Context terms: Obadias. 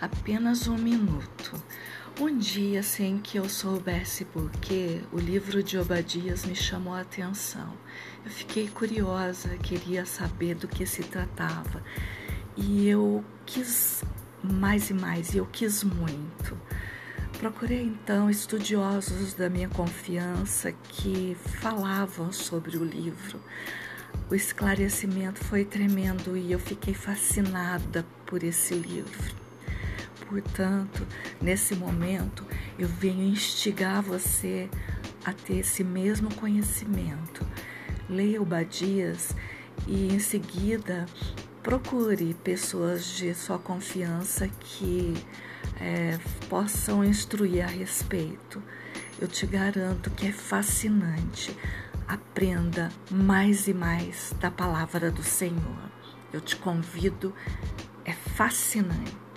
apenas um minuto. Um dia sem que eu soubesse porquê, o livro de Obadias me chamou a atenção. Eu fiquei curiosa, queria saber do que se tratava. E eu quis mais e mais, e eu quis muito. Procurei então estudiosos da minha confiança que falavam sobre o livro. O esclarecimento foi tremendo e eu fiquei fascinada por esse livro. Portanto, nesse momento, eu venho instigar você a ter esse mesmo conhecimento. Leia Obadias e, em seguida, procure pessoas de sua confiança que possam instruir a respeito. Eu te garanto que é fascinante. Aprenda mais e mais da palavra do Senhor. Eu te convido, é fascinante.